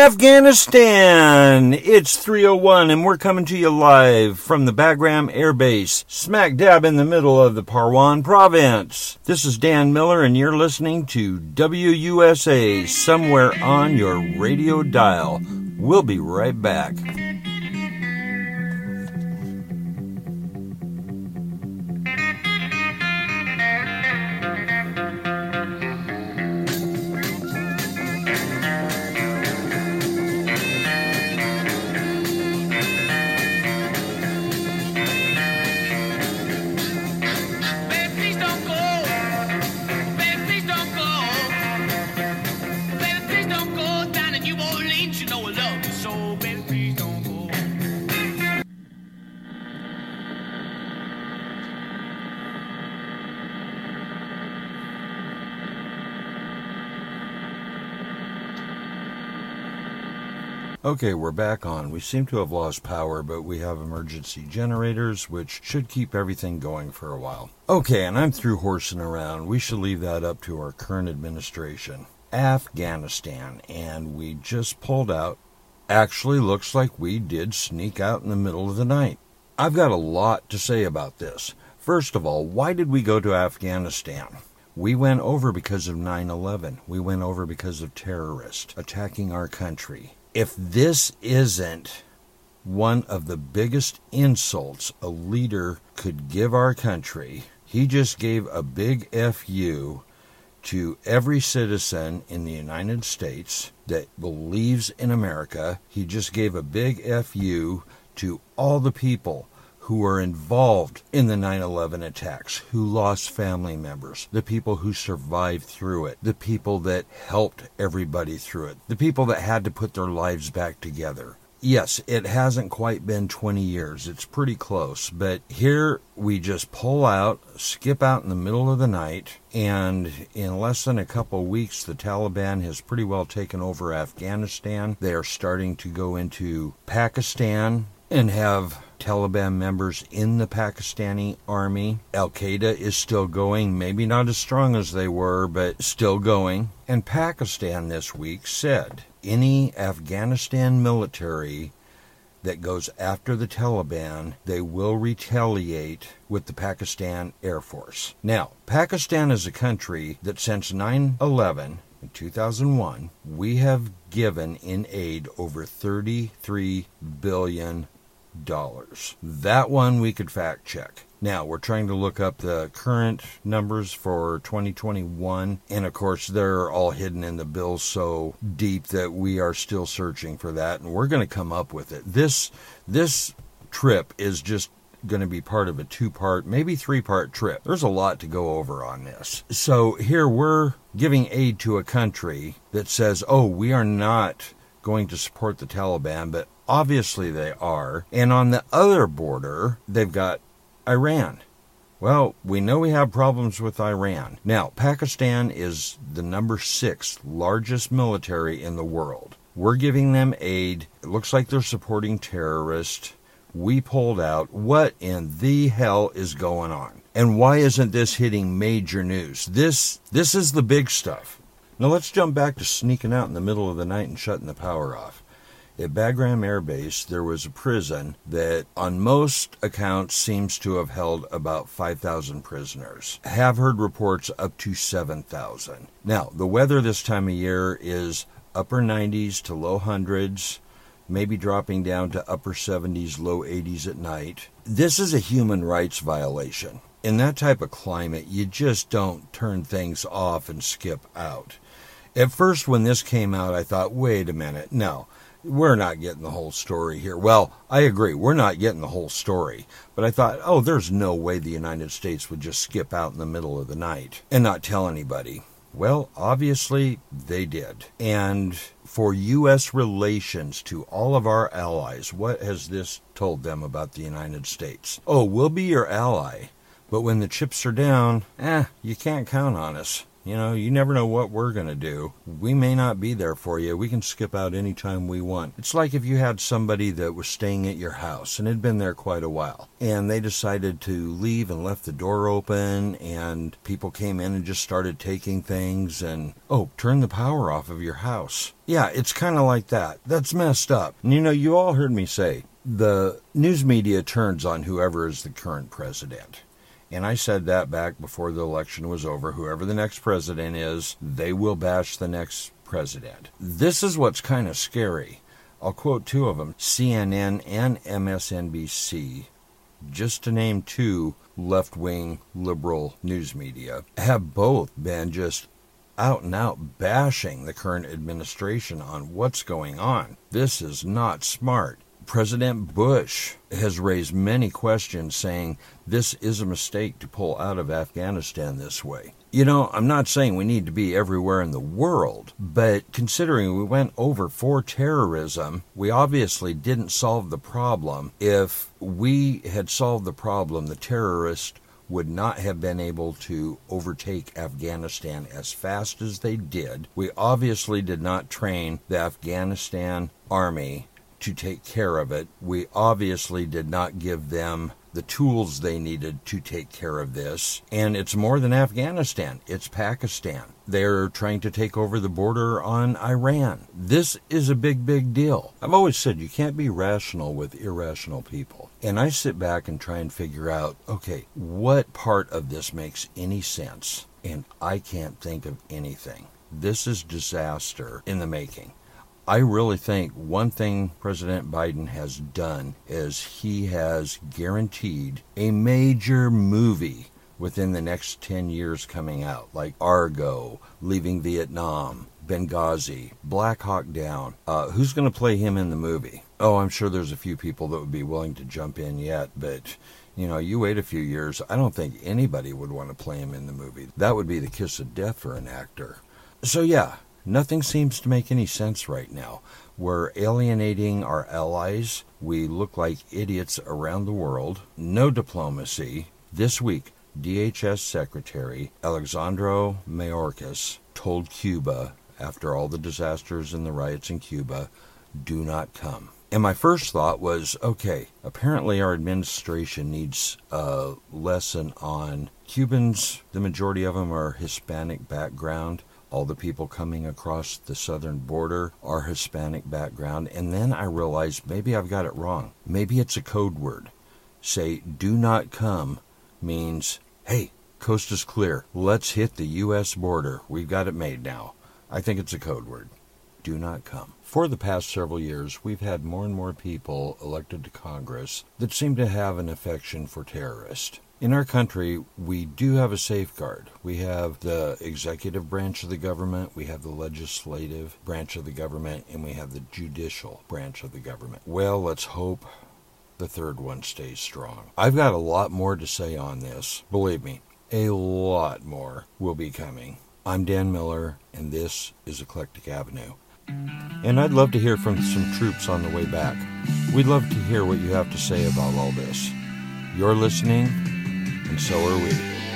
Afghanistan. It's 3:01 and we're coming to you live from the Bagram Air Base, smack dab in the middle of the Parwan Province. This is Dan Miller and you're listening to WUSA somewhere on your radio dial. We'll be right back. Okay, we're back on. We seem to have lost power, but we have emergency generators, which should keep everything going for a while. Okay, and I'm through horsing around. We should leave that up to our current administration. Afghanistan, and we just pulled out. Actually, looks like we did sneak out in the middle of the night. I've got a lot to say about this. First of all, why did we go to Afghanistan? We went over because of 9/11. We went over because of terrorists attacking our country. If this isn't one of the biggest insults a leader could give our country, he just gave a big F-U to every citizen in the United States that believes in America. He just gave a big F-U to all the people who were involved in the 9/11 attacks, who lost family members, the people who survived through it, the people that helped everybody through it, the people that had to put their lives back together. Yes, it hasn't quite been 20 years. It's pretty close. But here we just pull out, skip out in the middle of the night, and in less than a couple weeks, the Taliban has pretty well taken over Afghanistan. They are starting to go into Pakistan and have Taliban members in the Pakistani army. Al-Qaeda is still going, maybe not as strong as they were, but still going. And Pakistan this week said any Afghanistan military that goes after the Taliban, they will retaliate with the Pakistan Air Force. Now, Pakistan is a country that since 9/11 in 2001, we have given in aid over $33 billion. That one we could fact check. Now, we're trying to look up the current numbers for 2021, and of course, they're all hidden in the bill so deep that we are still searching for that, and we're going to come up with it. This trip is just going to be part of a two-part, maybe three-part trip. There's a lot to go over on this. So here we're giving aid to a country that says, oh, we are not going to support the Taliban, but obviously they are. And on the other border, they've got Iran. Well, we know we have problems with Iran. Now, Pakistan is the number 6 largest military in the world. We're giving them aid. It looks like they're supporting terrorists. We pulled out. What in the hell is going on? And why isn't this hitting major news? This is the big stuff. Now let's jump back to sneaking out in the middle of the night and shutting the power off. At Bagram Air Base, there was a prison that, on most accounts, seems to have held about 5,000 prisoners. I have heard reports up to 7,000. Now, the weather this time of year is upper 90s to low 100s. Maybe dropping down to upper 70s, low 80s at night. This is a human rights violation. In that type of climate, you just don't turn things off and skip out. At first, when this came out, I thought, wait a minute, no, we're not getting the whole story here. Well, I agree, we're not getting the whole story. But I thought, oh, there's no way the United States would just skip out in the middle of the night and not tell anybody. Well, obviously, they did. And for U.S. relations to all of our allies, what has this told them about the United States? Oh, we'll be your ally, but when the chips are down, you can't count on us. You know, you never know what we're going to do. We may not be there for you. We can skip out any time we want. It's like if you had somebody that was staying at your house and had been there quite a while, and they decided to leave and left the door open, and people came in and just started taking things and, oh, turn the power off of your house. Yeah, it's kind of like that. That's messed up. And you know, you all heard me say, the news media turns on whoever is the current president. And I said that back before the election was over. Whoever the next president is, they will bash the next president. This is what's kind of scary. I'll quote two of them. CNN and MSNBC, just to name two left-wing liberal news media, have both been just out and out bashing the current administration on what's going on. This is not smart. President Bush has raised many questions saying this is a mistake to pull out of Afghanistan this way. You know, I'm not saying we need to be everywhere in the world, but considering we went over for terrorism, we obviously didn't solve the problem. If we had solved the problem, the terrorists would not have been able to overtake Afghanistan as fast as they did. We obviously did not train the Afghanistan army to take care of it. We obviously did not give them the tools they needed to take care of this. And it's more than Afghanistan. It's Pakistan. They're trying to take over the border on Iran. This is a big, big deal. I've always said you can't be rational with irrational people. And I sit back and try and figure out, okay, what part of this makes any sense? And I can't think of anything. This is disaster in the making. I really think one thing President Biden has done is he has guaranteed a major movie within the next 10 years coming out, like Argo, Leaving Vietnam, Benghazi, Black Hawk Down. Who's going to play him in the movie? Oh, I'm sure there's a few people that would be willing to jump in yet, but you know, you wait a few years, I don't think anybody would want to play him in the movie. That would be the kiss of death for an actor. So yeah. Nothing seems to make any sense right now. We're alienating our allies. We look like idiots around the world. No diplomacy. This week, DHS Secretary Alejandro Mayorkas told Cuba, after all the disasters and the riots in Cuba, do not come. And my first thought was, okay, apparently our administration needs a lesson on Cubans. The majority of them are Hispanic background. All the people coming across the southern border are Hispanic background. And then I realized maybe I've got it wrong. Maybe it's a code word. Say, do not come means, hey, coast is clear. Let's hit the U.S. border. We've got it made now. I think it's a code word. Do not come. For the past several years, we've had more and more people elected to Congress that seem to have an affection for terrorists. In our country, we do have a safeguard. We have the executive branch of the government, we have the legislative branch of the government, and we have the judicial branch of the government. Well, let's hope the third one stays strong. I've got a lot more to say on this. Believe me, a lot more will be coming. I'm Dan Miller, and this is Eclectic Avenue. And I'd love to hear from some troops on the way back. We'd love to hear what you have to say about all this. You're listening. And so are we.